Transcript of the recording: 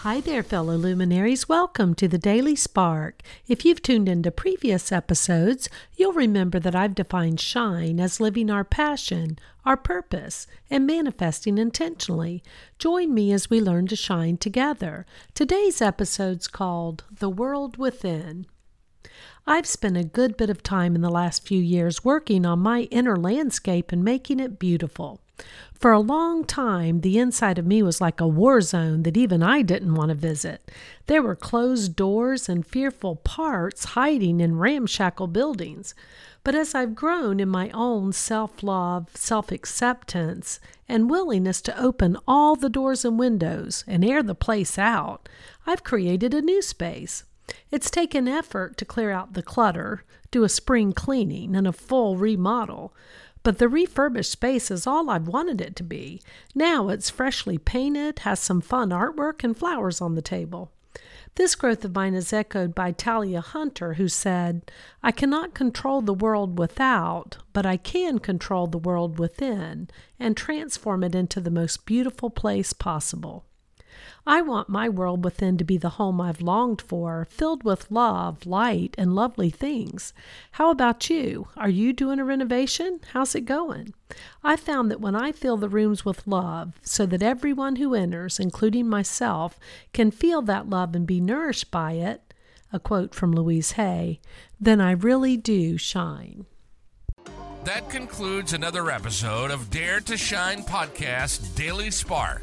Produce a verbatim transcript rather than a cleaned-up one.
Hi there, fellow luminaries. Welcome to the Daily Spark. If you've tuned into previous episodes, you'll remember that I've defined shine as living our passion, our purpose, and manifesting intentionally. Join me as we learn to shine together. Today's episode's called The World Within. I've spent a good bit of time in the last few years working on my inner landscape and making it beautiful. For a long time, the inside of me was like a war zone that even I didn't want to visit. There were closed doors and fearful parts hiding in ramshackle buildings. But as I've grown in my own self-love, self-acceptance, and willingness to open all the doors and windows and air the place out, I've created a new space. It's taken effort to clear out the clutter, do a spring cleaning, and a full remodel. But the refurbished space is all I've wanted it to be. Now it's freshly painted, has some fun artwork, and flowers on the table. This growth of mine is echoed by Talia Hunter, who said, "I cannot control the world without, but I can control the world within and transform it into the most beautiful place possible." I want my world within to be the home I've longed for, filled with love, light, and lovely things. How about you? Are you doing a renovation? How's it going? I found that when I fill the rooms with love, so that everyone who enters, including myself, can feel that love and be nourished by it, a quote from Louise Hay, then I really do shine. That concludes another episode of Dare to Shine podcast Daily Spark.